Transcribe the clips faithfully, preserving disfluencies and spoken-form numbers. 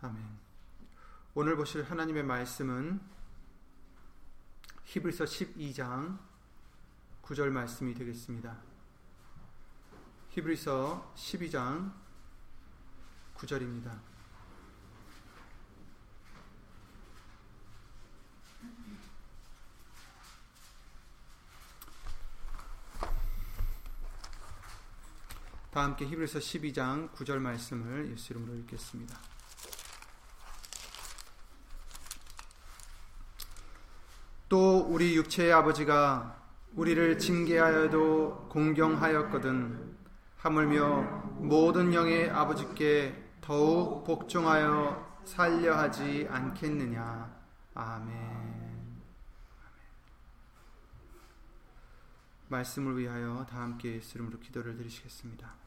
아멘. 오늘 보실 하나님의 말씀은 히브리서 십이 장 구 절 말씀이 되겠습니다. 히브리서 십이 장 구 절입니다. 다 함께 히브리서 십이 장 구 절 말씀을 예수 이름으로 읽겠습니다. 또 우리 육체의 아버지가 우리를 징계하여도 공경하였거든 하물며 모든 영의 아버지께 더욱 복종하여 살려하지 않겠느냐. 아멘. 말씀을 위하여 다 함께 예수 이름으로 기도를 드리시겠습니다.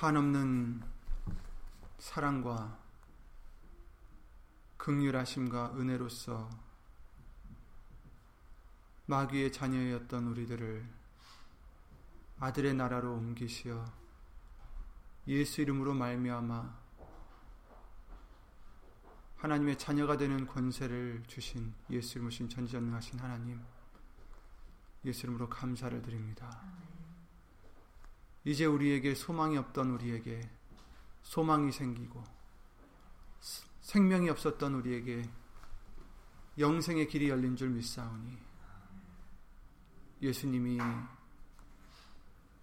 한없는 사랑과 긍휼하심과 은혜로써 마귀의 자녀였던 우리들을 아들의 나라로 옮기시어 예수 이름으로 말미암아 하나님의 자녀가 되는 권세를 주신 예수 이름으신 전지전능하신 하나님, 예수 이름으로 감사를 드립니다. 이제 우리에게 소망이 없던 우리에게 소망이 생기고 생명이 없었던 우리에게 영생의 길이 열린 줄 믿사오니 예수님이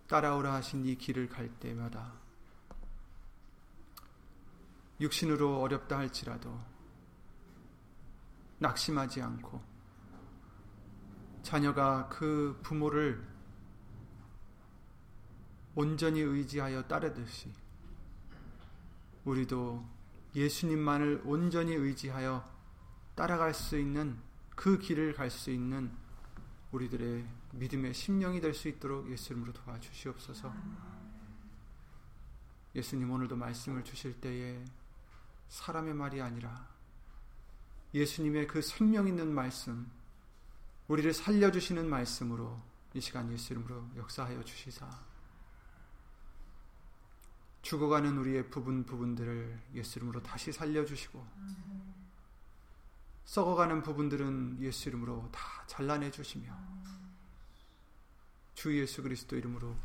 따라오라 하신 이 길을 갈 때마다 육신으로 어렵다 할지라도 낙심하지 않고 자녀가 그 부모를 온전히 의지하여 따르듯이 우리도 예수님만을 온전히 의지하여 따라갈 수 있는 그 길을 갈 수 있는 우리들의 믿음의 심령이 될 수 있도록 예수님으로 도와주시옵소서. 예수님, 오늘도 말씀을 주실 때에 사람의 말이 아니라 예수님의 그 생명 있는 말씀, 우리를 살려주시는 말씀으로 이 시간 예수님으로 역사하여 주시사 죽어가는 우리의 부분 부분들을 예수 이름으로 다시 살려주시고 썩어가는 부분들은 예수 이름으로 다 잘라내주시며 주 예수 그리스도 이름으로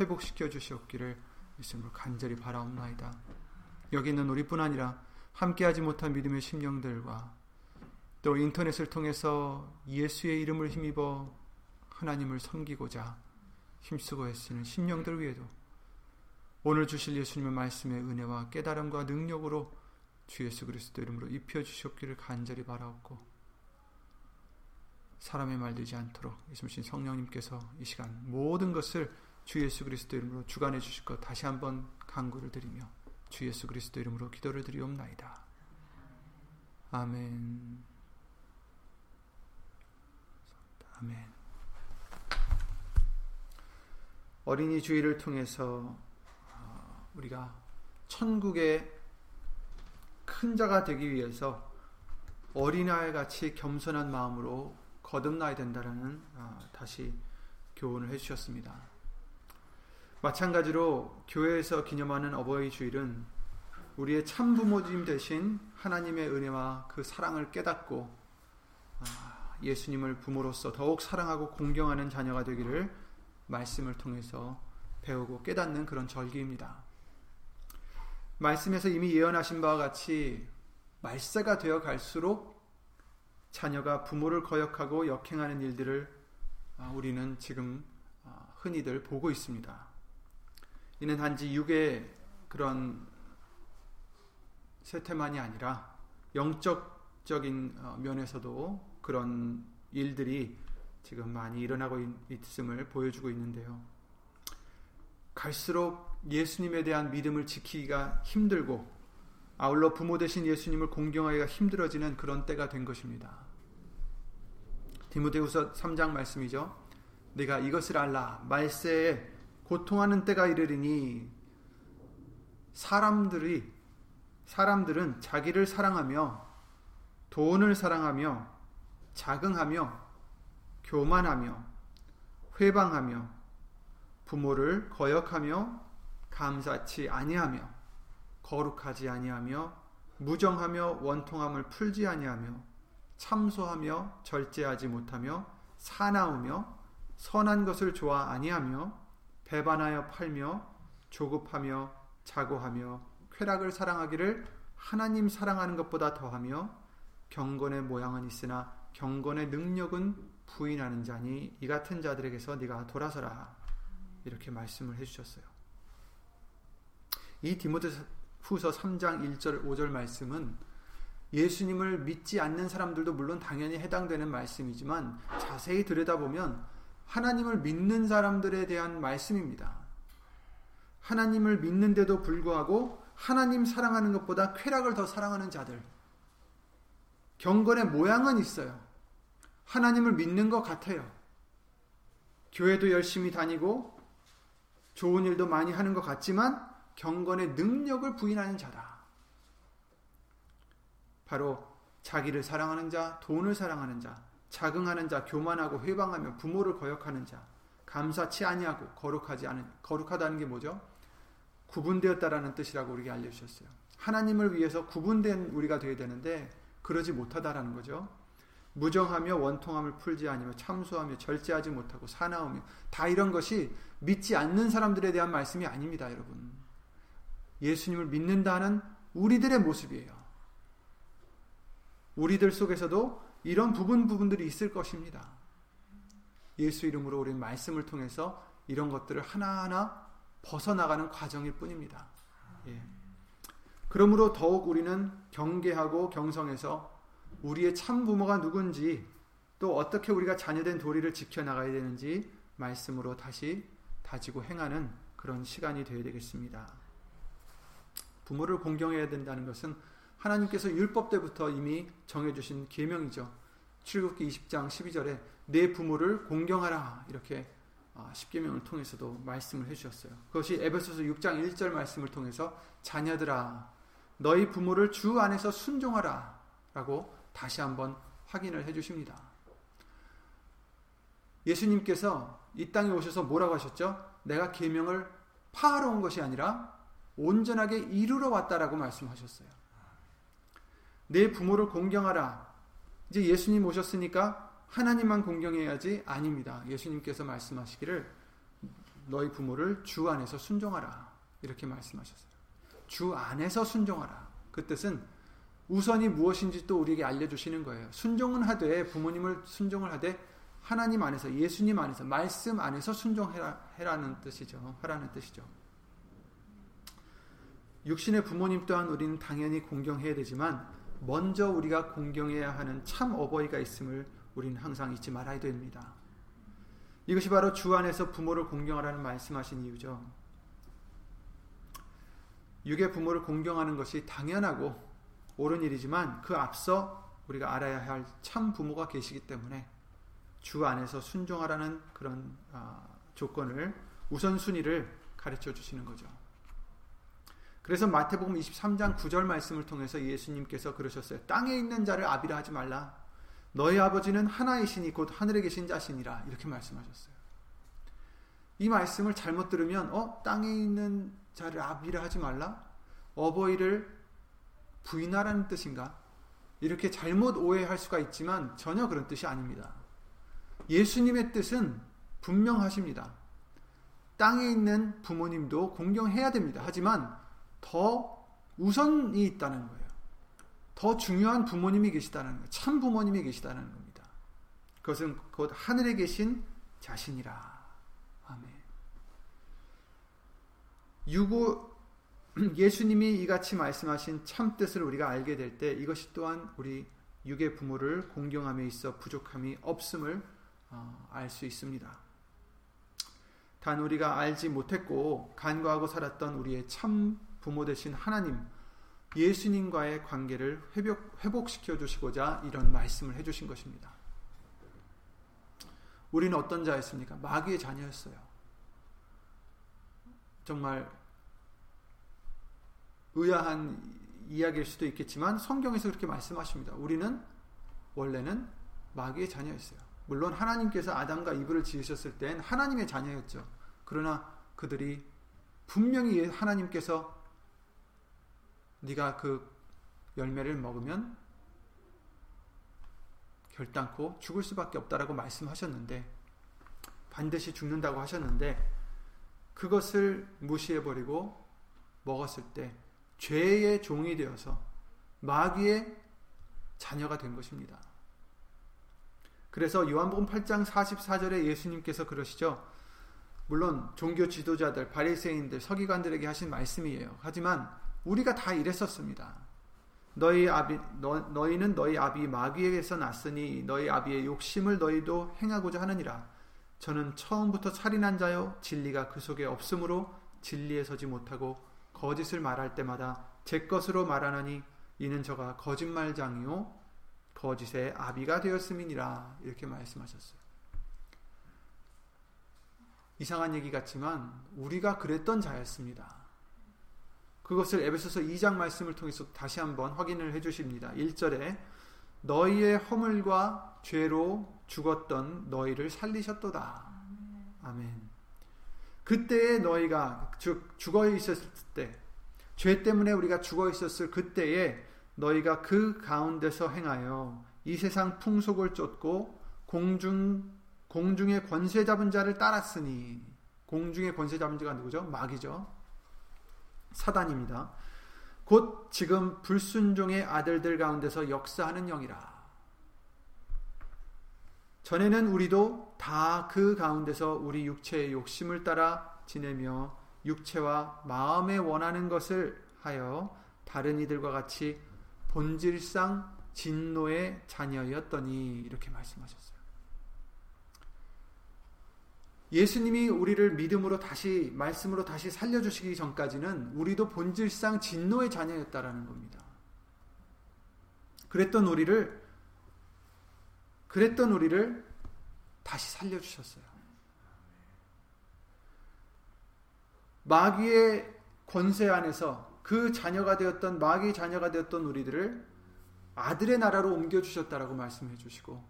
회복시켜 주시옵기를 예수 이름으로 간절히 바라옵나이다. 여기 있는 우리뿐 아니라 함께하지 못한 믿음의 심령들과 또 인터넷을 통해서 예수의 이름을 힘입어 하나님을 섬기고자 힘쓰고 애쓰는 심령들 위에도 오늘 주실 예수님의 말씀의 은혜와 깨달음과 능력으로 주 예수 그리스도 이름으로 입혀주시옵기를 간절히 바라옵고, 사람의 말 되지 않도록 예수님 성령님께서 이 시간 모든 것을 주 예수 그리스도 이름으로 주관해 주실 것 다시 한번 간구를 드리며 주 예수 그리스도 이름으로 기도를 드리옵나이다. 아멘. 아멘. 어린이 주일을 통해서 우리가 천국의 큰 자가 되기 위해서 어린아이같이 겸손한 마음으로 거듭나야 된다라는 다시 교훈을 해주셨습니다. 마찬가지로 교회에서 기념하는 어버이 주일은 우리의 참부모님 대신 하나님의 은혜와 그 사랑을 깨닫고 예수님을 부모로서 더욱 사랑하고 공경하는 자녀가 되기를 말씀을 통해서 배우고 깨닫는 그런 절기입니다. 말씀에서 이미 예언하신 바와 같이 말세가 되어 갈수록 자녀가 부모를 거역하고 역행하는 일들을 우리는 지금 흔히들 보고 있습니다. 이는 단지 육의 그런 세태만이 아니라 영적적인 면에서도 그런 일들이 지금 많이 일어나고 있음을 보여주고 있는데요. 갈수록 예수님에 대한 믿음을 지키기가 힘들고 아울러 부모 대신 예수님을 공경하기가 힘들어지는 그런 때가 된 것입니다. 디모데후서 삼 장 말씀이죠. 네가 이것을 알라. 말세에 고통하는 때가 이르리니 사람들이 사람들은 자기를 사랑하며 돈을 사랑하며 자긍하며 교만하며 회방하며 부모를 거역하며 감사치 아니하며 거룩하지 아니하며 무정하며 원통함을 풀지 아니하며 참소하며 절제하지 못하며 사나우며 선한 것을 좋아 아니하며 배반하여 팔며 조급하며 자고하며 쾌락을 사랑하기를 하나님 사랑하는 것보다 더하며 경건의 모양은 있으나 경건의 능력은 부인하는 자니 이 같은 자들에게서 네가 돌아서라. 이렇게 말씀을 해주셨어요. 이 디모데후서 삼 장 일 절 오 절 말씀은 예수님을 믿지 않는 사람들도 물론 당연히 해당되는 말씀이지만 자세히 들여다보면 하나님을 믿는 사람들에 대한 말씀입니다. 하나님을 믿는데도 불구하고 하나님 사랑하는 것보다 쾌락을 더 사랑하는 자들, 경건의 모양은 있어요. 하나님을 믿는 것 같아요. 교회도 열심히 다니고 좋은 일도 많이 하는 것 같지만 경건의 능력을 부인하는 자다. 바로 자기를 사랑하는 자, 돈을 사랑하는 자, 자긍하는 자, 교만하고 회방하며 부모를 거역하는 자, 감사치 아니하고 거룩하지 않은, 거룩하다는 게 뭐죠? 구분되었다라는 뜻이라고 우리에게 알려주셨어요. 하나님을 위해서 구분된 우리가 되어야 되는데 그러지 못하다라는 거죠. 무정하며 원통함을 풀지 아니하며 참소하며 절제하지 못하고 사나우며, 다 이런 것이 믿지 않는 사람들에 대한 말씀이 아닙니다, 여러분. 예수님을 믿는다는 우리들의 모습이에요. 우리들 속에서도 이런 부분 부분들이 있을 것입니다. 예수 이름으로 우리는 말씀을 통해서 이런 것들을 하나하나 벗어나가는 과정일 뿐입니다. 예. 그러므로 더욱 우리는 경계하고 경성해서 우리의 참부모가 누군지, 또 어떻게 우리가 자녀된 도리를 지켜나가야 되는지 말씀으로 다시 다지고 행하는 그런 시간이 되어야 되겠습니다. 부모를 공경해야 된다는 것은 하나님께서 율법 때부터 이미 정해주신 계명이죠. 출애굽기 이십 장 십이 절에 내 부모를 공경하라, 이렇게 십계명을 통해서도 말씀을 해주셨어요. 그것이 에베소서 육 장 일 절 말씀을 통해서 자녀들아 너희 부모를 주 안에서 순종하라 라고 다시 한번 확인을 해주십니다. 예수님께서 이 땅에 오셔서 뭐라고 하셨죠? 내가 계명을 파하러 온 것이 아니라 온전하게 이루러 왔다라고 말씀하셨어요. 내 부모를 공경하라. 이제 예수님 오셨으니까 하나님만 공경해야지. 아닙니다. 예수님께서 말씀하시기를 너희 부모를 주 안에서 순종하라, 이렇게 말씀하셨어요. 주 안에서 순종하라. 그 뜻은 우선이 무엇인지 또 우리에게 알려주시는 거예요. 순종은 하되, 부모님을 순종을 하되 하나님 안에서, 예수님 안에서, 말씀 안에서 순종해라, 해라는 뜻이죠. 하라는 뜻이죠. 육신의 부모님 또한 우리는 당연히 공경해야 되지만 먼저 우리가 공경해야 하는 참 어버이가 있음을 우리는 항상 잊지 말아야 됩니다. 이것이 바로 주 안에서 부모를 공경하라는 말씀하신 이유죠. 육의 부모를 공경하는 것이 당연하고 옳은 일이지만 그 앞서 우리가 알아야 할 참 부모가 계시기 때문에 주 안에서 순종하라는 그런 아, 조건을, 우선순위를 가르쳐 주시는 거죠. 그래서 마태복음 이십삼 장 구 절 말씀을 통해서 예수님께서 그러셨어요. 땅에 있는 자를 아비라 하지 말라. 너희 아버지는 하나이시니 곧 하늘에 계신 자시니라. 이렇게 말씀하셨어요. 이 말씀을 잘못 들으면 어? 땅에 있는 자를 아비라 하지 말라? 어버이를 부인하라는 뜻인가? 이렇게 잘못 오해할 수가 있지만 전혀 그런 뜻이 아닙니다. 예수님의 뜻은 분명하십니다. 땅에 있는 부모님도 공경해야 됩니다. 하지만 더 우선이 있다는 거예요. 더 중요한 부모님이 계시다는 거예요. 참 부모님이 계시다는 겁니다. 그것은 곧 하늘에 계신 자신이라. 아멘. 유고 예수님이 이같이 말씀하신 참뜻을 우리가 알게 될 때 이것이 또한 우리 육의 부모를 공경함에 있어 부족함이 없음을 알 수 있습니다. 단 우리가 알지 못했고 간과하고 살았던 우리의 참 부모 되신 하나님, 예수님과의 관계를 회복, 회복시켜 주시고자 이런 말씀을 해주신 것입니다. 우리는 어떤 자였습니까? 마귀의 자녀였어요. 정말 의아한 이야기일 수도 있겠지만 성경에서 그렇게 말씀하십니다. 우리는 원래는 마귀의 자녀였어요. 물론 하나님께서 아담과 이브를 지으셨을 땐 하나님의 자녀였죠. 그러나 그들이 분명히 하나님께서 네가 그 열매를 먹으면 결단코 죽을 수밖에 없다라고 말씀하셨는데, 반드시 죽는다고 하셨는데, 그것을 무시해버리고 먹었을 때 죄의 종이 되어서 마귀의 자녀가 된 것입니다. 그래서 요한복음 팔 장 사십사 절에 예수님께서 그러시죠. 물론 종교 지도자들, 바리새인들, 서기관들에게 하신 말씀이에요. 하지만 우리가 다 이랬었습니다. 너희 아비, 너, 너희는 너희 아비 마귀에게서 났으니 너희 아비의 욕심을 너희도 행하고자 하느니라. 저는 처음부터 살인한 자요 진리가 그 속에 없으므로 진리에 서지 못하고 거짓을 말할 때마다 제 것으로 말하나니 이는 저가 거짓말장이요 거짓의 아비가 되었음이니라. 이렇게 말씀하셨어요. 이상한 얘기 같지만 우리가 그랬던 자였습니다. 그것을 에베소서 이 장 말씀을 통해서 다시 한번 확인을 해주십니다. 일 절에 너희의 허물과 죄로 죽었던 너희를 살리셨도다. 아멘. 그때의 너희가 즉 죽어 있었을 때, 죄 때문에 우리가 죽어 있었을 그때에 너희가 그 가운데서 행하여 이 세상 풍속을 쫓고 공중, 공중의 권세 잡은 자를 따랐으니, 공중의 권세 잡은 자가 누구죠? 마귀죠. 사단입니다. 곧 지금 불순종의 아들들 가운데서 역사하는 영이라. 전에는 우리도 다 그 가운데서 우리 육체의 욕심을 따라 지내며 육체와 마음에 원하는 것을 하여 다른 이들과 같이 본질상 진노의 자녀였더니, 이렇게 말씀하셨어요. 예수님이 우리를 믿음으로 다시, 말씀으로 다시 살려주시기 전까지는 우리도 본질상 진노의 자녀였다라는 겁니다. 그랬던 우리를, 그랬던 우리를 다시 살려주셨어요. 마귀의 권세 안에서 그 자녀가 되었던, 마귀의 자녀가 되었던 우리들을 아들의 나라로 옮겨주셨다라고 말씀해 주시고,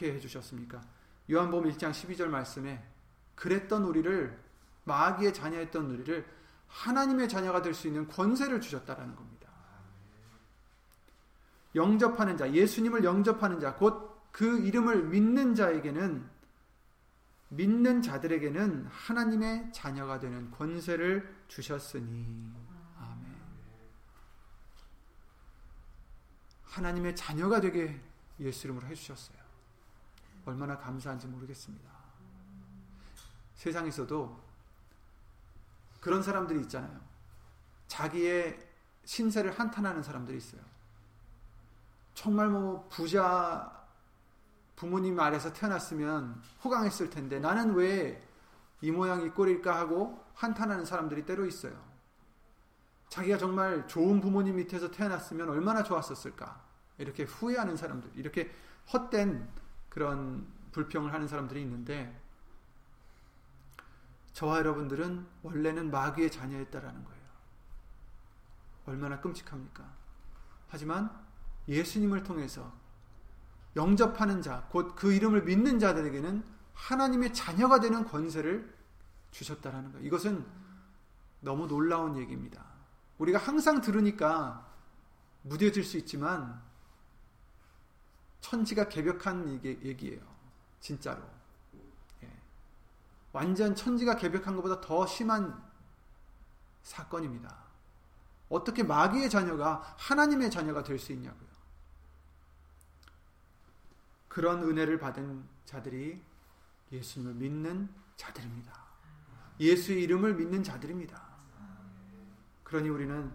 어떻게 해 주셨습니까? 요한복음 일 장 십이 절 말씀에 그랬던 우리를, 마귀의 자녀였던 우리를 하나님의 자녀가 될 수 있는 권세를 주셨다라는 겁니다. 영접하는 자, 예수님을 영접하는 자, 곧 그 이름을 믿는 자에게는, 믿는 자들에게는 하나님의 자녀가 되는 권세를 주셨으니. 아멘. 하나님의 자녀가 되게 예수 이름으로 해주셨어요. 얼마나 감사한지 모르겠습니다. 세상에서도 그런 사람들이 있잖아요. 자기의 신세를 한탄하는 사람들이 있어요. 정말 뭐 부자 부모님 아래서 태어났으면 호강했을 텐데 나는 왜 이 모양 이 꼴일까 하고 한탄하는 사람들이 때로 있어요. 자기가 정말 좋은 부모님 밑에서 태어났으면 얼마나 좋았었을까, 이렇게 후회하는 사람들, 이렇게 헛된 그런 불평을 하는 사람들이 있는데, 저와 여러분들은 원래는 마귀의 자녀였다라는 거예요. 얼마나 끔찍합니까? 하지만 예수님을 통해서 영접하는 자, 곧 그 이름을 믿는 자들에게는 하나님의 자녀가 되는 권세를 주셨다라는 거예요. 이것은 너무 놀라운 얘기입니다. 우리가 항상 들으니까 무뎌질 수 있지만 천지가 개벽한 얘기, 얘기예요. 진짜로. 예. 완전 천지가 개벽한 것보다 더 심한 사건입니다. 어떻게 마귀의 자녀가 하나님의 자녀가 될 수 있냐고요. 그런 은혜를 받은 자들이 예수님을 믿는 자들입니다. 예수의 이름을 믿는 자들입니다. 그러니 우리는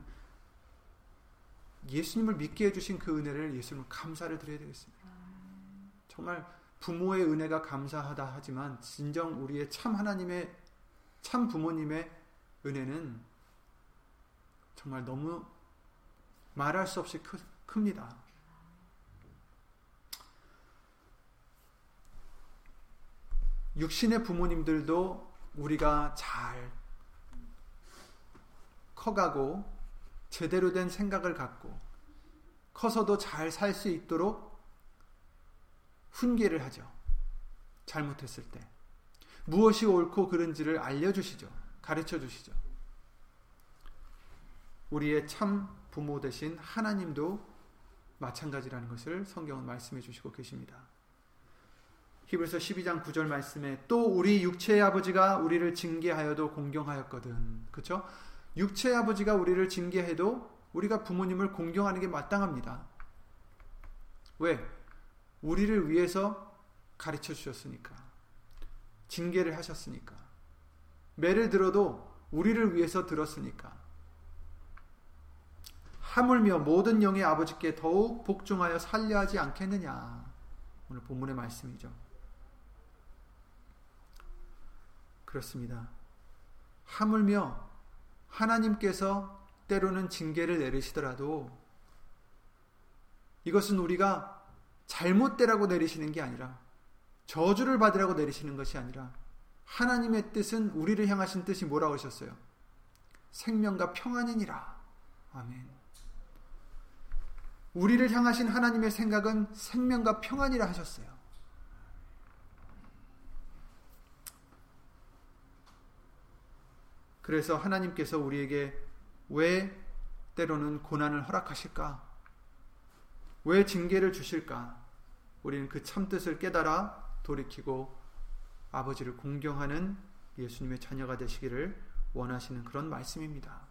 예수님을 믿게 해주신 그 은혜를, 예수님을 감사를 드려야 되겠습니다. 정말 부모의 은혜가 감사하다 하지만 진정 우리의 참 하나님의, 참 부모님의 은혜는 정말 너무 말할 수 없이 크, 큽니다. 육신의 부모님들도 우리가 잘 커가고 제대로 된 생각을 갖고 커서도 잘 살 수 있도록 훈계를 하죠. 잘못했을 때 무엇이 옳고 그른지를 알려주시죠. 가르쳐주시죠. 우리의 참 부모 되신 하나님도 마찬가지라는 것을 성경은 말씀해 주시고 계십니다. 히브리서 십이 장 구 절 말씀에 또 우리 육체의 아버지가 우리를 징계하여도 공경하였거든. 그렇죠? 육체의 아버지가 우리를 징계해도 우리가 부모님을 공경하는 게 마땅합니다. 왜? 우리를 위해서 가르쳐 주셨으니까. 징계를 하셨으니까. 매를 들어도 우리를 위해서 들었으니까. 하물며 모든 영의 아버지께 더욱 복종하여 살려하지 않겠느냐. 오늘 본문의 말씀이죠. 그렇습니다. 하물며 하나님께서 때로는 징계를 내리시더라도 이것은 우리가 잘못되라고 내리시는 게 아니라 저주를 받으라고 내리시는 것이 아니라 하나님의 뜻은 우리를 향하신 뜻이 뭐라고 하셨어요? 생명과 평안이니라. 아멘. 우리를 향하신 하나님의 생각은 생명과 평안이라 하셨어요. 그래서 하나님께서 우리에게 왜 때로는 고난을 허락하실까? 왜 징계를 주실까? 우리는 그 참뜻을 깨달아 돌이키고 아버지를 공경하는 예수님의 자녀가 되시기를 원하시는 그런 말씀입니다.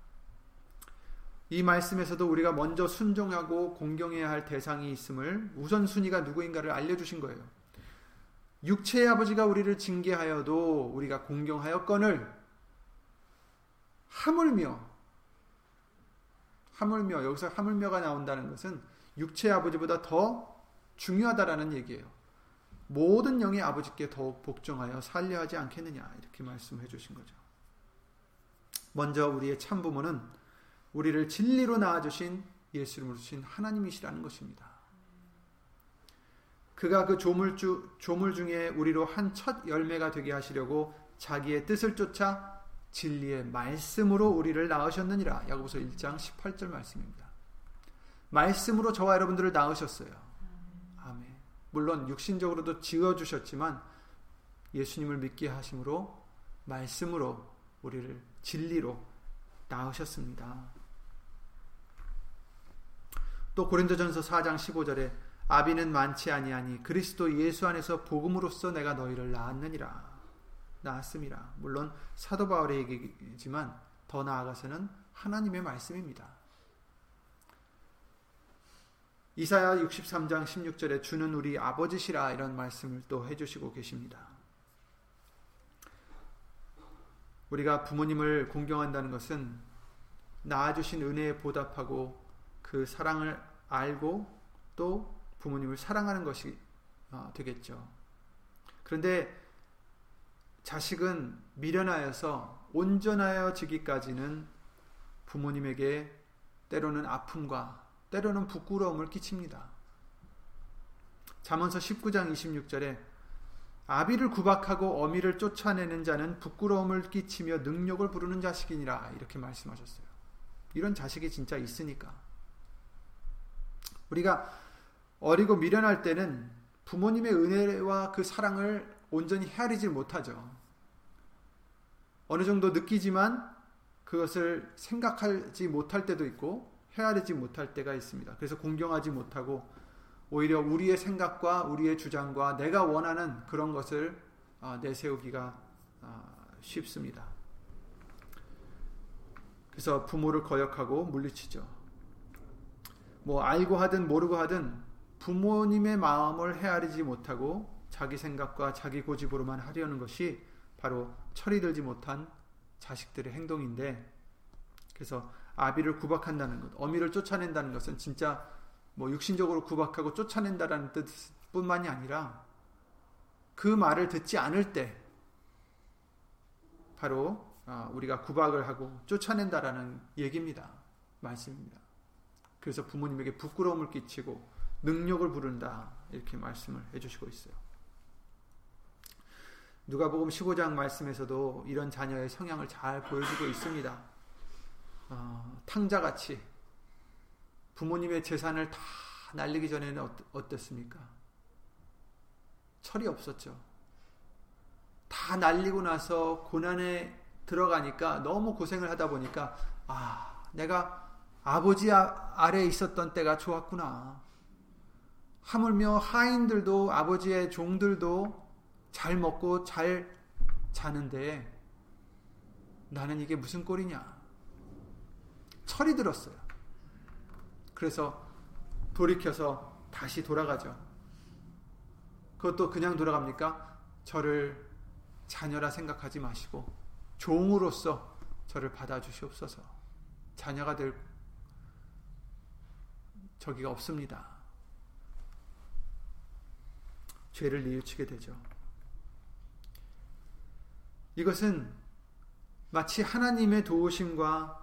이 말씀에서도 우리가 먼저 순종하고 공경해야 할 대상이 있음을, 우선순위가 누구인가를 알려주신 거예요. 육체의 아버지가 우리를 징계하여도 우리가 공경하였거늘, 하물며, 하물며, 여기서 하물며가 나온다는 것은 육체의 아버지보다 더 중요하다라는 얘기예요. 모든 영의 아버지께 더욱 복종하여 살려하지 않겠느냐, 이렇게 말씀해 주신 거죠. 먼저 우리의 참부모는 우리를 진리로 낳아주신 예수님으로 주신 하나님이시라는 것입니다. 그가 그 조물주, 조물 중에 우리로 한 첫 열매가 되게 하시려고 자기의 뜻을 쫓아 진리의 말씀으로 우리를 낳으셨느니라. 야고보서 일 장 십팔 절 말씀입니다. 말씀으로 저와 여러분들을 낳으셨어요. 아멘. 물론 육신적으로도 지어주셨지만 예수님을 믿게 하심으로 말씀으로 우리를 진리로 낳으셨습니다. 또 고린도전서 사 장 십오 절에 아비는 많지 아니하니 그리스도 예수 안에서 복음으로써 내가 너희를 낳았느니라. 낳았음이라. 물론 사도 바울의 얘기지만 더 나아가서는 하나님의 말씀입니다. 이사야 육십삼 장 십육 절에 주는 우리 아버지시라, 이런 말씀을 또 해주시고 계십니다. 우리가 부모님을 공경한다는 것은 낳아주신 은혜에 보답하고 그 사랑을 알고 또 부모님을 사랑하는 것이 되겠죠. 그런데 자식은 미련하여서 온전하여지기까지는 부모님에게 때로는 아픔과 때로는 부끄러움을 끼칩니다. 잠언서 십구 장 이십육 절에 아비를 구박하고 어미를 쫓아내는 자는 부끄러움을 끼치며 능욕을 부르는 자식이니라, 이렇게 말씀하셨어요. 이런 자식이 진짜 있으니까. 우리가 어리고 미련할 때는 부모님의 은혜와 그 사랑을 온전히 헤아리지 못하죠. 어느 정도 느끼지만 그것을 생각하지 못할 때도 있고 헤아리지 못할 때가 있습니다. 그래서 공경하지 못하고 오히려 우리의 생각과 우리의 주장과 내가 원하는 그런 것을 내세우기가 쉽습니다. 그래서 부모를 거역하고 물리치죠. 뭐 알고 하든 모르고 하든 부모님의 마음을 헤아리지 못하고 자기 생각과 자기 고집으로만 하려는 것이 바로 철이 들지 못한 자식들의 행동인데, 그래서 아비를 구박한다는 것, 어미를 쫓아낸다는 것은 진짜 뭐 육신적으로 구박하고 쫓아낸다라는 뜻뿐만이 아니라 그 말을 듣지 않을 때 바로 우리가 구박을 하고 쫓아낸다라는 얘기입니다. 말씀입니다. 그래서 부모님에게 부끄러움을 끼치고 능욕을 부른다, 이렇게 말씀을 해주시고 있어요. 누가복음 십오 장 말씀에서도 이런 자녀의 성향을 잘 보여주고 있습니다. 어, 탕자같이 부모님의 재산을 다 날리기 전에는 어땠습니까? 철이 없었죠. 다 날리고 나서 고난에 들어가니까 너무 고생을 하다 보니까 아, 내가 아버지 아래에 있었던 때가 좋았구나. 하물며 하인들도 아버지의 종들도 잘 먹고 잘 자는데 나는 이게 무슨 꼴이냐. 철이 들었어요. 그래서 돌이켜서 다시 돌아가죠. 그것도 그냥 돌아갑니까? 저를 자녀라 생각하지 마시고 종으로서 저를 받아주시옵소서. 자녀가 될 저기가 없습니다. 죄를 뉘우치게 되죠. 이것은 마치 하나님의 도우심과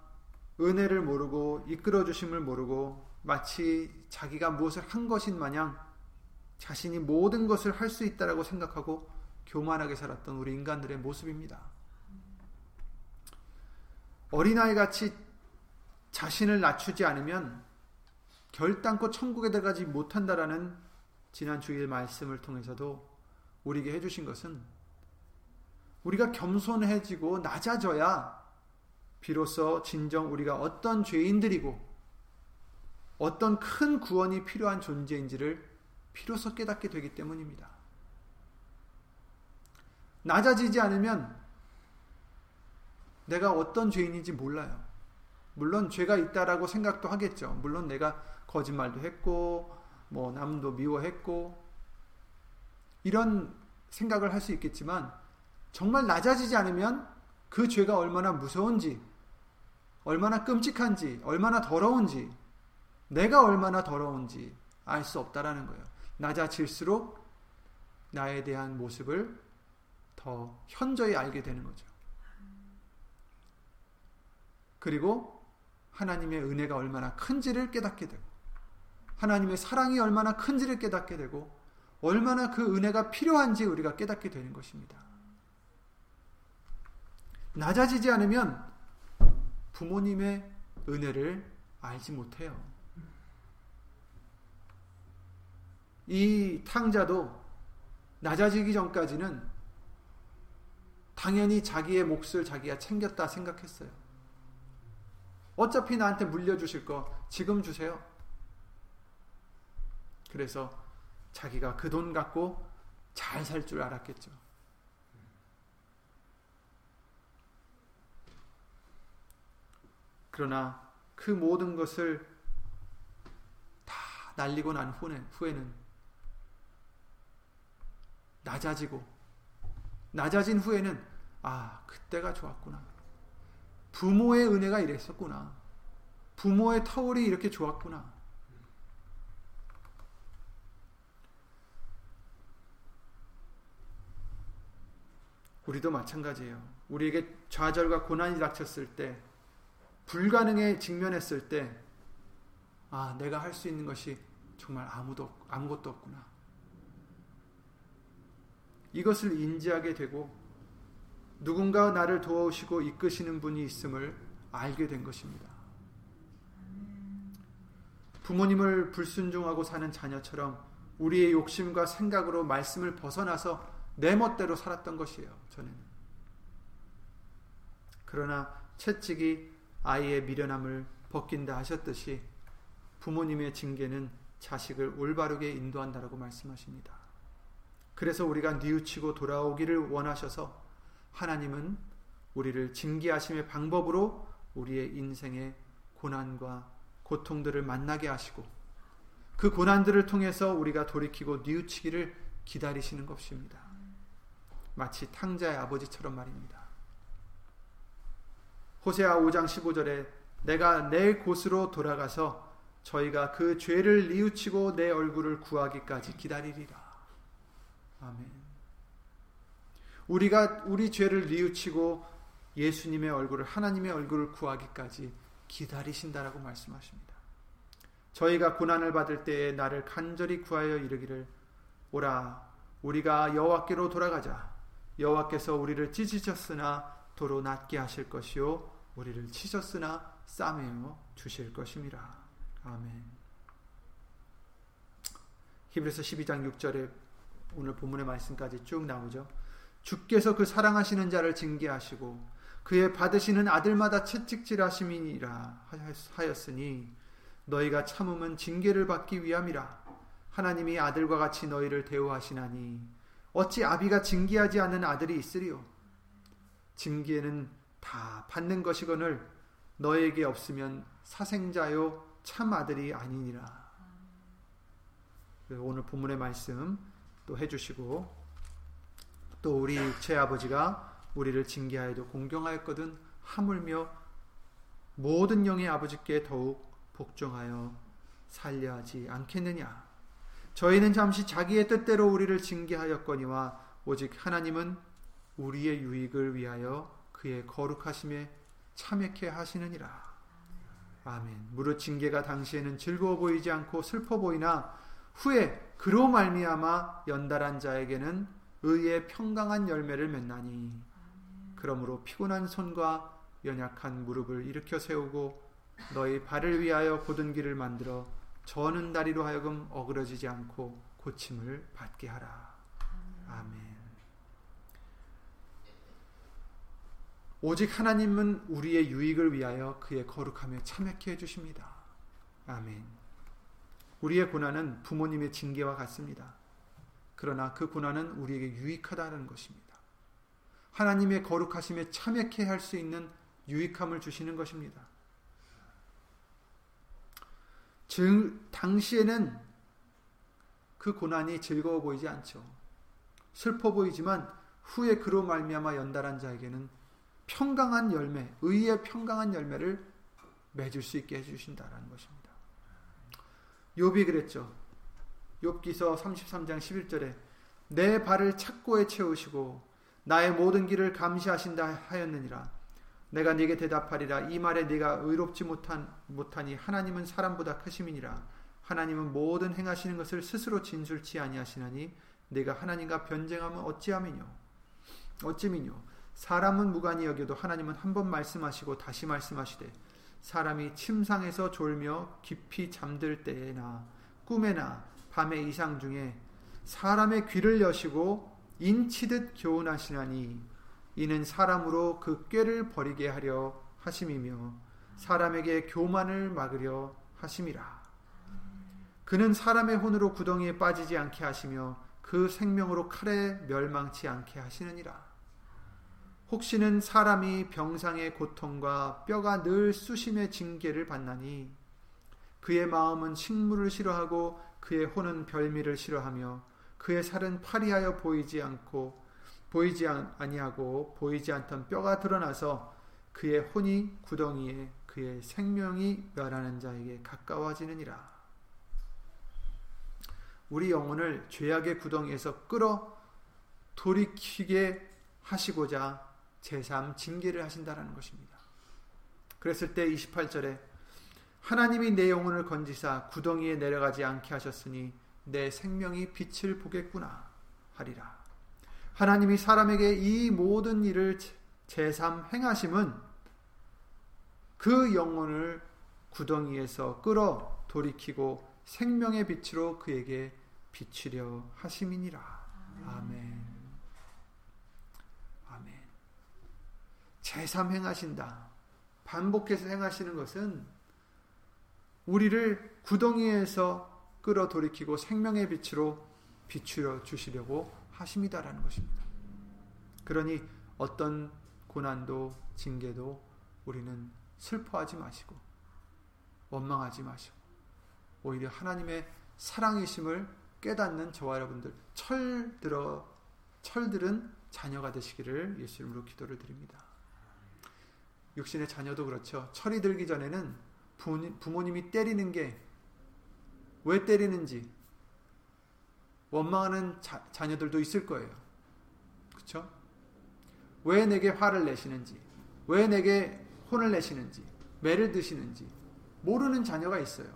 은혜를 모르고 이끌어주심을 모르고 마치 자기가 무엇을 한 것인 마냥 자신이 모든 것을 할 수 있다라고 생각하고 교만하게 살았던 우리 인간들의 모습입니다. 어린아이같이 자신을 낮추지 않으면 결단코 천국에 들어가지 못한다라는 지난 주일 말씀을 통해서도 우리에게 해주신 것은 우리가 겸손해지고 낮아져야 비로소 진정 우리가 어떤 죄인들이고 어떤 큰 구원이 필요한 존재인지를 비로소 깨닫게 되기 때문입니다. 낮아지지 않으면 내가 어떤 죄인인지 몰라요. 물론 죄가 있다라고 생각도 하겠죠. 물론 내가 거짓말도 했고 뭐 남도 미워했고 이런 생각을 할 수 있겠지만 정말 낮아지지 않으면 그 죄가 얼마나 무서운지, 얼마나 끔찍한지, 얼마나 더러운지, 내가 얼마나 더러운지 알 수 없다라는 거예요. 낮아질수록 나에 대한 모습을 더 현저히 알게 되는 거죠. 그리고 하나님의 은혜가 얼마나 큰지를 깨닫게 되고 하나님의 사랑이 얼마나 큰지를 깨닫게 되고 얼마나 그 은혜가 필요한지 우리가 깨닫게 되는 것입니다. 낮아지지 않으면 부모님의 은혜를 알지 못해요. 이 탕자도 낮아지기 전까지는 당연히 자기의 몫을 자기가 챙겼다 생각했어요. 어차피 나한테 물려주실 거 지금 주세요. 그래서 자기가 그 돈 갖고 잘 살 줄 알았겠죠. 그러나 그 모든 것을 다 날리고 난 후에는 낮아지고 낮아진 후에는 아, 그때가 좋았구나. 부모의 은혜가 이랬었구나. 부모의 터울이 이렇게 좋았구나. 우리도 마찬가지예요. 우리에게 좌절과 고난이 닥쳤을 때, 불가능에 직면했을 때, 아, 내가 할 수 있는 것이 정말 아무도 없, 아무것도 없구나. 이것을 인지하게 되고 누군가 나를 도우시고 이끄시는 분이 있음을 알게 된 것입니다. 부모님을 불순종하고 사는 자녀처럼 우리의 욕심과 생각으로 말씀을 벗어나서 내 멋대로 살았던 것이에요. 저는. 그러나 채찍이 아이의 미련함을 벗긴다 하셨듯이 부모님의 징계는 자식을 올바르게 인도한다라고 말씀하십니다. 그래서 우리가 뉘우치고 돌아오기를 원하셔서 하나님은 우리를 징계하심의 방법으로 우리의 인생의 고난과 고통들을 만나게 하시고 그 고난들을 통해서 우리가 돌이키고 뉘우치기를 기다리시는 것입니다. 마치 탕자의 아버지처럼 말입니다. 호세아 오 장 십오 절에 내가 내 곳으로 돌아가서 저희가 그 죄를 뉘우치고 내 얼굴을 구하기까지 기다리리라. 아멘. 우리가 우리 죄를 뉘우치고 예수님의 얼굴을 하나님의 얼굴을 구하기까지 기다리신다라고 말씀하십니다. 저희가 고난을 받을 때에 나를 간절히 구하여 이르기를 오라 우리가 여호와께로 돌아가자. 여호와께서 우리를 찢으셨으나 도로 낫게 하실 것이요 우리를 치셨으나 싸매어 주실 것임이라. 아멘. 히브리서 십이 장 육 절에 오늘 본문의 말씀까지 쭉 나오죠. 주께서 그 사랑하시는 자를 징계하시고 그의 받으시는 아들마다 채찍질하심이니라 하였으니 너희가 참음은 징계를 받기 위함이라. 하나님이 아들과 같이 너희를 대우하시나니 어찌 아비가 징계하지 않는 아들이 있으리요. 징계는 다 받는 것이거늘 너에게 없으면 사생자요 참 아들이 아니니라. 오늘 본문의 말씀 또 해주시고, 또 우리 제 아버지가 우리를 징계하여도 공경하였거든 하물며 모든 영의 아버지께 더욱 복종하여 살려 하지 않겠느냐. 저희는 잠시 자기의 뜻대로 우리를 징계하였거니와 오직 하나님은 우리의 유익을 위하여 그의 거룩하심에 참회케 하시느니라. 아멘. 무릇 징계가 당시에는 즐거워 보이지 않고 슬퍼 보이나 후에 그로 말미암아 연달한 자에게는 의의 평강한 열매를 맺나니 그러므로 피곤한 손과 연약한 무릎을 일으켜 세우고 너희 발을 위하여 곧은 길을 만들어 저는 다리로 하여금 어그러지지 않고 고침을 받게 하라. 아멘. 오직 하나님은 우리의 유익을 위하여 그의 거룩함에 참회케 해주십니다. 아멘. 우리의 고난은 부모님의 징계와 같습니다. 그러나 그 고난은 우리에게 유익하다는 것입니다. 하나님의 거룩하심에 참회케 할 수 있는 유익함을 주시는 것입니다. 즉, 당시에는 그 고난이 즐거워 보이지 않죠. 슬퍼 보이지만 후에 그로 말미암아 연달한 자에게는 평강한 열매, 의의 평강한 열매를 맺을 수 있게 해주신다라는 것입니다. 욥이 그랬죠. 욥기서 삼십삼 장 십일 절에 내 발을 착고에 채우시고 나의 모든 길을 감시하신다 하였느니라. 내가 네게 대답하리라. 이 말에 네가 의롭지 못한, 못하니 하나님은 사람보다 크심이니라. 하나님은 모든 행하시는 것을 스스로 진술치 아니하시나니 네가 하나님과 변쟁하면 어찌함이뇨. 어찌미뇨. 사람은 무관히 여겨도 하나님은 한 번 말씀하시고 다시 말씀하시되 사람이 침상에서 졸며 깊이 잠들 때에나 꿈에나 밤의 이상 중에 사람의 귀를 여시고 인치듯 교훈하시나니 이는 사람으로 그 꾀를 버리게 하려 하심이며 사람에게 교만을 막으려 하심이라. 그는 사람의 혼으로 구덩이에 빠지지 않게 하시며 그 생명으로 칼에 멸망치 않게 하시느니라. 혹시는 사람이 병상의 고통과 뼈가 늘 쑤심의 징계를 받나니 그의 마음은 식물을 싫어하고 그의 혼은 별미를 싫어하며 그의 살은 파리하여 보이지 않고 보이지 아니하고 보이지 않던 뼈가 드러나서 그의 혼이 구덩이에 그의 생명이 멸하는 자에게 가까워지느니라. 우리 영혼을 죄악의 구덩이에서 끌어 돌이키게 하시고자 제삼 징계를 하신다라는 것입니다. 그랬을 때 이십팔 절에 하나님이 내 영혼을 건지사 구덩이에 내려가지 않게 하셨으니 내 생명이 빛을 보겠구나 하리라. 하나님이 사람에게 이 모든 일을 제삼 행하심은 그 영혼을 구덩이에서 끌어 돌이키고 생명의 빛으로 그에게 비추려 하심이니라. 아멘. 아멘. 제삼 행하신다. 반복해서 행하시는 것은 우리를 구덩이에서 끌어 돌이키고 생명의 빛으로 비추려 주시려고 하십니다라는 것입니다. 그러니 어떤 고난도 징계도 우리는 슬퍼하지 마시고 원망하지 마시고 오히려 하나님의 사랑이심을 깨닫는 저와 여러분들 철들어 철들은 자녀가 되시기를 예수 이름으로 기도를 드립니다. 육신의 자녀도 그렇죠. 철이 들기 전에는 부모님이 때리는 게 왜 때리는지 원망하는 자, 자녀들도 있을 거예요. 그렇죠? 왜 내게 화를 내시는지, 왜 내게 혼을 내시는지, 매를 드시는지 모르는 자녀가 있어요.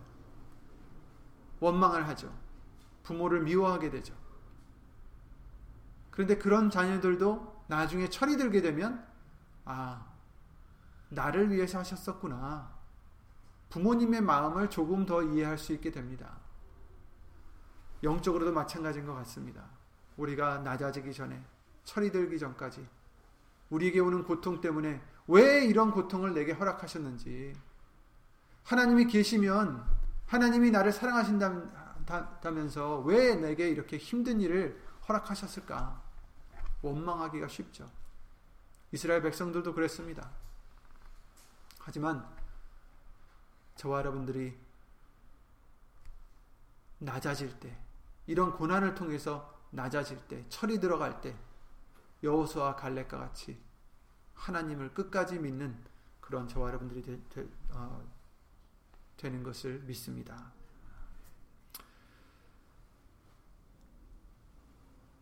원망을 하죠. 부모를 미워하게 되죠. 그런데 그런 자녀들도 나중에 철이 들게 되면 아, 나를 위해서 하셨었구나. 부모님의 마음을 조금 더 이해할 수 있게 됩니다. 영적으로도 마찬가지인 것 같습니다. 우리가 낮아지기 전에, 철이 들기 전까지 우리에게 오는 고통 때문에 왜 이런 고통을 내게 허락하셨는지, 하나님이 계시면, 하나님이 나를 사랑하신다면서 왜 내게 이렇게 힘든 일을 허락하셨을까 원망하기가 쉽죠. 이스라엘 백성들도 그랬습니다. 하지만 저와 여러분들이 낮아질 때, 이런 고난을 통해서 낮아질 때, 철이 들어갈 때, 여호수아와 갈렙과 같이 하나님을 끝까지 믿는 그런 저와 여러분들이 되, 되, 어, 되는 것을 믿습니다.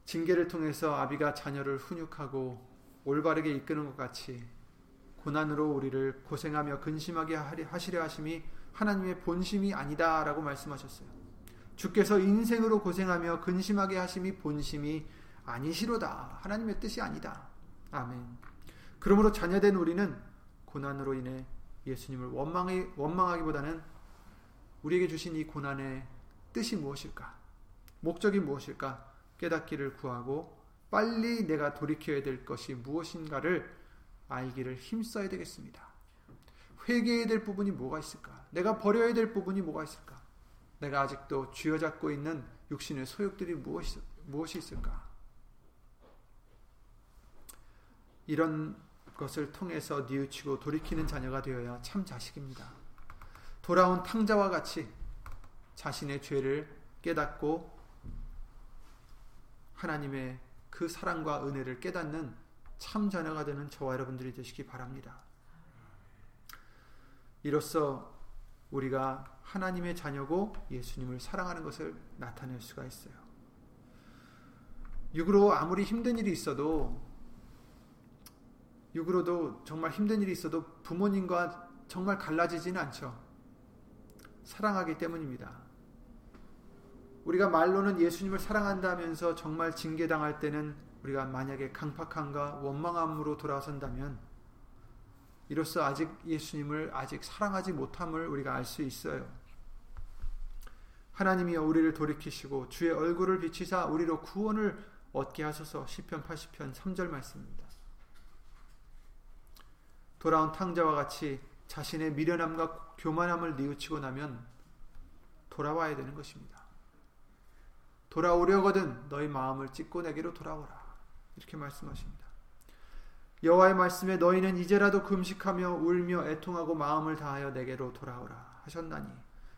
징계를 통해서 아비가 자녀를 훈육하고 올바르게 이끄는 것 같이 고난으로 우리를 고생하며 근심하게 하시려 하심이 하나님의 본심이 아니다라고 말씀하셨어요. 주께서 인생으로 고생하며 근심하게 하심이 본심이 아니시로다. 하나님의 뜻이 아니다. 아멘. 그러므로 자녀된 우리는 고난으로 인해 예수님을 원망이, 원망하기보다는 우리에게 주신 이 고난의 뜻이 무엇일까? 목적이 무엇일까? 깨닫기를 구하고 빨리 내가 돌이켜야 될 것이 무엇인가를 알기를 힘써야 되겠습니다. 회개해야 될 부분이 뭐가 있을까? 내가 버려야 될 부분이 뭐가 있을까? 내가 아직도 쥐어잡고 있는 육신의 소욕들이 무엇이, 무엇이 있을까? 이런 것을 통해서 뉘우치고 돌이키는 자녀가 되어야 참 자식입니다. 돌아온 탕자와 같이 자신의 죄를 깨닫고 하나님의 그 사랑과 은혜를 깨닫는 참 자녀가 되는 저와 여러분들이 되시기 바랍니다. 이로써 우리가 하나님의 자녀고 예수님을 사랑하는 것을 나타낼 수가 있어요. 육으로 아무리 힘든 일이 있어도 육으로도 정말 힘든 일이 있어도 부모님과 정말 갈라지지는 않죠. 사랑하기 때문입니다. 우리가 말로는 예수님을 사랑한다면서 정말 징계당할 때는 우리가 만약에 강팍함과 원망함으로 돌아선다면 이로써 아직 예수님을 아직 사랑하지 못함을 우리가 알 수 있어요. 하나님이여 우리를 돌이키시고 주의 얼굴을 비치사 우리로 구원을 얻게 하소서. 시편 팔십 편 삼 절 말씀입니다. 돌아온 탕자와 같이 자신의 미련함과 교만함을 뉘우치고 나면 돌아와야 되는 것입니다. 돌아오려거든 너희 마음을 찢고 내게로 돌아오라. 이렇게 말씀하십니다. 여호와의 말씀에 너희는 이제라도 금식하며 울며 애통하고 마음을 다하여 내게로 돌아오라 하셨나니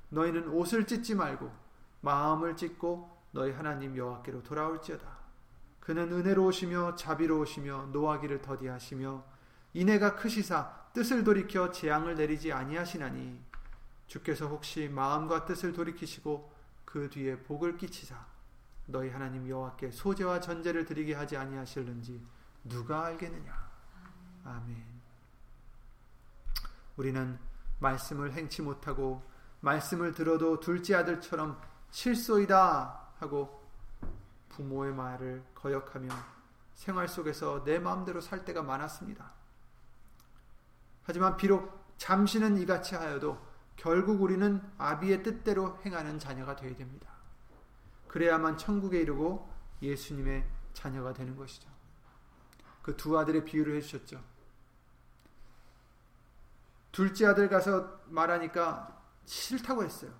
너희는 옷을 찢지 말고 마음을 찢고 너희 하나님 여호와께로 돌아올지어다. 그는 은혜로우시며 자비로우시며 노하기를 더디하시며 이내가 크시사 뜻을 돌이켜 재앙을 내리지 아니하시나니 주께서 혹시 마음과 뜻을 돌이키시고 그 뒤에 복을 끼치사 너희 하나님 여호와께 소제와 전제를 드리게 하지 아니하실는지 누가 알겠느냐. 아멘. 우리는 말씀을 행치 못하고 말씀을 들어도 둘째 아들처럼 실소이다 하고 부모의 말을 거역하며 생활 속에서 내 마음대로 살 때가 많았습니다. 하지만 비록 잠시는 이같이 하여도 결국 우리는 아비의 뜻대로 행하는 자녀가 되어야 됩니다. 그래야만 천국에 이르고 예수님의 자녀가 되는 것이죠. 그 두 아들의 비유를 해주셨죠. 둘째 아들 가서 말하니까 싫다고 했어요.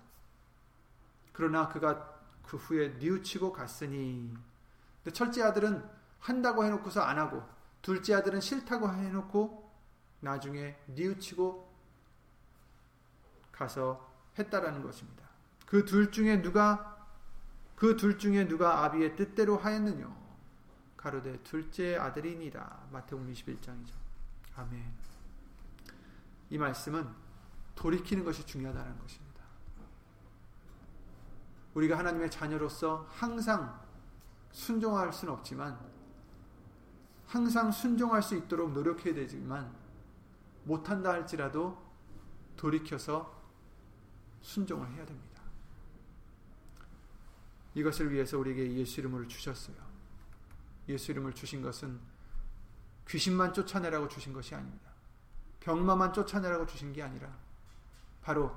그러나 그가 그 후에 뉘우치고 갔으니. 근데 첫째 아들은 한다고 해놓고서 안 하고, 둘째 아들은 싫다고 해놓고 나중에 뉘우치고 가서 했다라는 것입니다. 그 둘 중에 누가 그 둘 중에 누가 아비의 뜻대로 하였느냐. 가로되 둘째 아들이니라. 마태복음 이십일 장이죠. 아멘. 이 말씀은 돌이키는 것이 중요하다는 것입니다. 우리가 하나님의 자녀로서 항상 순종할 수는 없지만 항상 순종할 수 있도록 노력해야 되지만 못한다 할지라도 돌이켜서 순종을 해야 됩니다. 이것을 위해서 우리에게 예수 이름을 주셨어요. 예수 이름을 주신 것은 귀신만 쫓아내라고 주신 것이 아닙니다. 병마만 쫓아내라고 주신 게 아니라 바로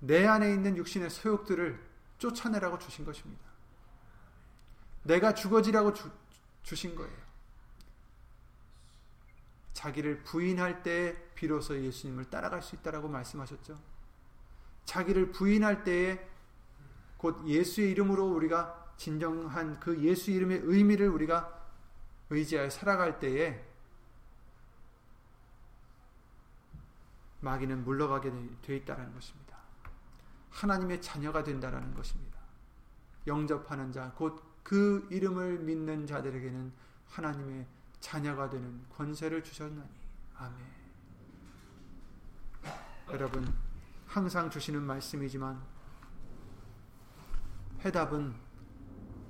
내 안에 있는 육신의 소욕들을 쫓아내라고 주신 것입니다. 내가 죽어지라고 주, 주신 거예요. 자기를 부인할 때에 비로소 예수님을 따라갈 수 있다라고 말씀하셨죠. 자기를 부인할 때에 곧 예수의 이름으로 우리가 진정한 그 예수 이름의 의미를 우리가 의지하여 살아갈 때에 마귀는 물러가게 돼 있다는 것입니다. 하나님의 자녀가 된다라는 것입니다. 영접하는 자, 곧 그 이름을 믿는 자들에게는 하나님의 자녀가 되는 권세를 주셨나니. 아멘. 여러분, 항상 주시는 말씀이지만 해답은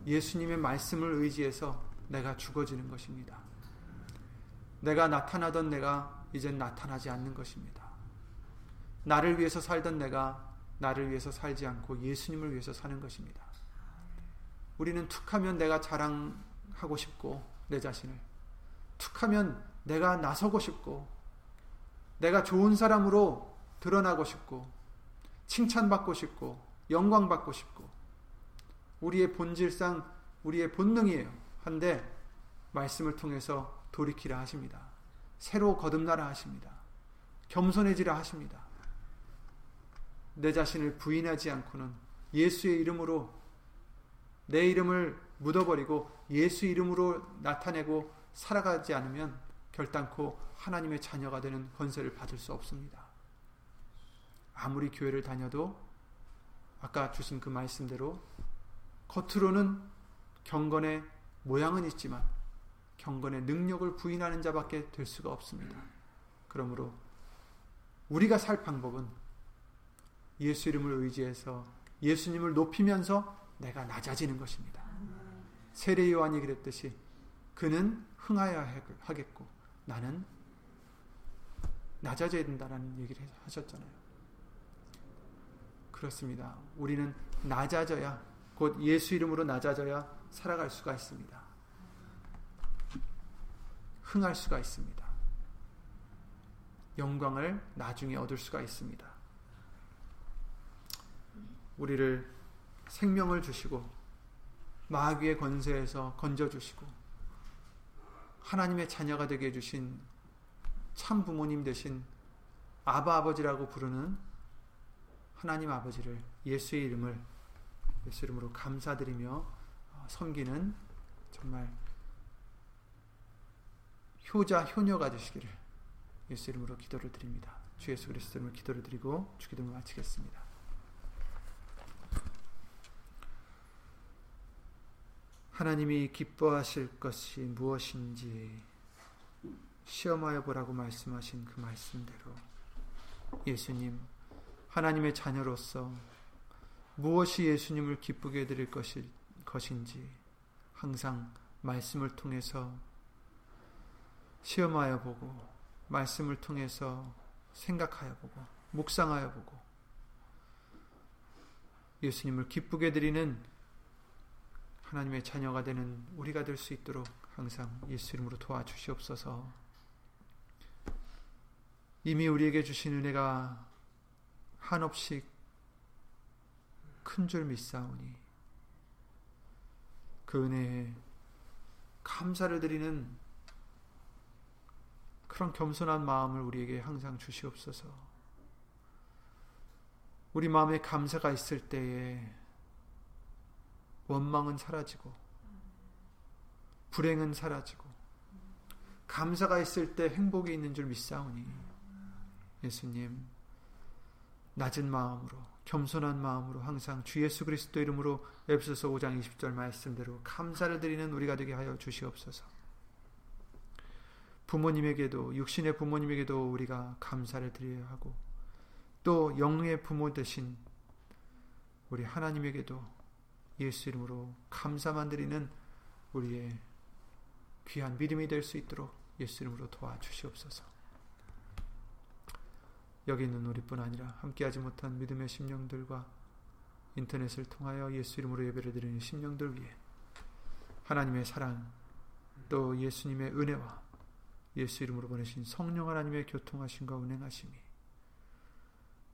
예수님의 말씀을 의지해서 내가 죽어지는 것입니다. 내가 나타나던 내가 이젠 나타나지 않는 것입니다. 나를 위해서 살던 내가 나를 위해서 살지 않고 예수님을 위해서 사는 것입니다. 우리는 툭하면 내가 자랑하고 싶고 내 자신을, 툭하면 내가 나서고 싶고 내가 좋은 사람으로 드러나고 싶고 칭찬받고 싶고 영광받고 싶고, 우리의 본질상 우리의 본능이에요. 한데 말씀을 통해서 돌이키라 하십니다. 새로 거듭나라 하십니다. 겸손해지라 하십니다. 내 자신을 부인하지 않고는 예수의 이름으로 내 이름을 묻어버리고 예수 이름으로 나타내고 살아가지 않으면 결단코 하나님의 자녀가 되는 권세를 받을 수 없습니다. 아무리 교회를 다녀도 아까 주신 그 말씀대로 겉으로는 경건의 모양은 있지만 경건의 능력을 부인하는 자밖에 될 수가 없습니다. 그러므로 우리가 살 방법은 예수 이름을 의지해서 예수님을 높이면서 내가 낮아지는 것입니다. 세례 요한이 그랬듯이 그는 흥하여야 하겠고 나는 낮아져야 된다라는 얘기를 하셨잖아요. 그렇습니다. 우리는 낮아져야, 곧 예수 이름으로 낮아져야 살아갈 수가 있습니다. 흥할 수가 있습니다. 영광을 나중에 얻을 수가 있습니다. 우리를 생명을 주시고 마귀의 권세에서 건져주시고 하나님의 자녀가 되게 해주신 참 부모님 되신 아바 아버지라고 부르는 하나님 아버지를 예수의 이름을 예수 이름으로 감사드리며 섬기는 정말 효자 효녀가 되시기를 예수 이름으로 기도를 드립니다. 주 예수 그리스도 이름으로 기도를 드리고 주 기도를 마치겠습니다. 하나님이 기뻐하실 것이 무엇인지 시험하여 보라고 말씀하신 그 말씀대로 예수님, 하나님의 자녀로서 무엇이 예수님을 기쁘게 해드릴 것인지 항상 말씀을 통해서 시험하여 보고 말씀을 통해서 생각하여 보고 묵상하여 보고 예수님을 기쁘게 드리는 하나님의 자녀가 되는 우리가 될 수 있도록 항상 예수 이름으로 도와주시옵소서. 이미 우리에게 주신 은혜가 한없이 큰 줄 믿사오니 그 은혜에 감사를 드리는 그런 겸손한 마음을 우리에게 항상 주시옵소서. 우리 마음에 감사가 있을 때에 원망은 사라지고 불행은 사라지고 감사가 있을 때 행복이 있는 줄 믿사오니 예수님, 낮은 마음으로 겸손한 마음으로 항상 주 예수 그리스도 이름으로 에베소서 오 장 이십 절 말씀대로 감사를 드리는 우리가 되게 하여 주시옵소서. 부모님에게도, 육신의 부모님에게도 우리가 감사를 드려야 하고 또 영의 부모 되신 우리 하나님에게도 예수 이름으로 감사만 드리는 우리의 귀한 믿음이 될 수 있도록 예수 이름으로 도와주시옵소서. 여기 있는 우리뿐 아니라 함께하지 못한 믿음의 심령들과 인터넷을 통하여 예수 이름으로 예배를 드리는 심령들 위해 하나님의 사랑, 또 예수님의 은혜와 예수 이름으로 보내신 성령 하나님의 교통하심과 운행하심이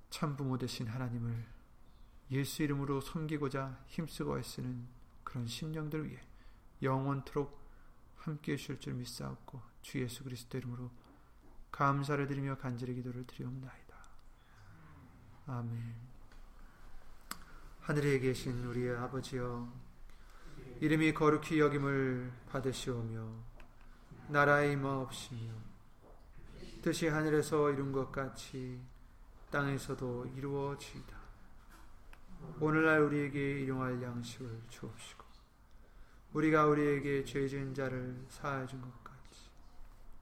참 부모 되신 하나님을 예수 이름으로 섬기고자 힘쓰고 애쓰는 그런 심령들 위해 영원토록 함께 하실 줄 믿사옵고 주 예수 그리스도 이름으로 감사를 드리며 간절히 기도를 드리옵나이다. 아멘. 하늘에 계신 우리의 아버지여, 이름이 거룩히 여김을 받으시오며 나라의 임하옵시며 뜻이 하늘에서 이룬 것 같이 땅에서도 이루어지이다. 오늘날 우리에게 일용할 양식을 주옵시고 우리가 우리에게 죄 지은 자를 사하여 준 것 같이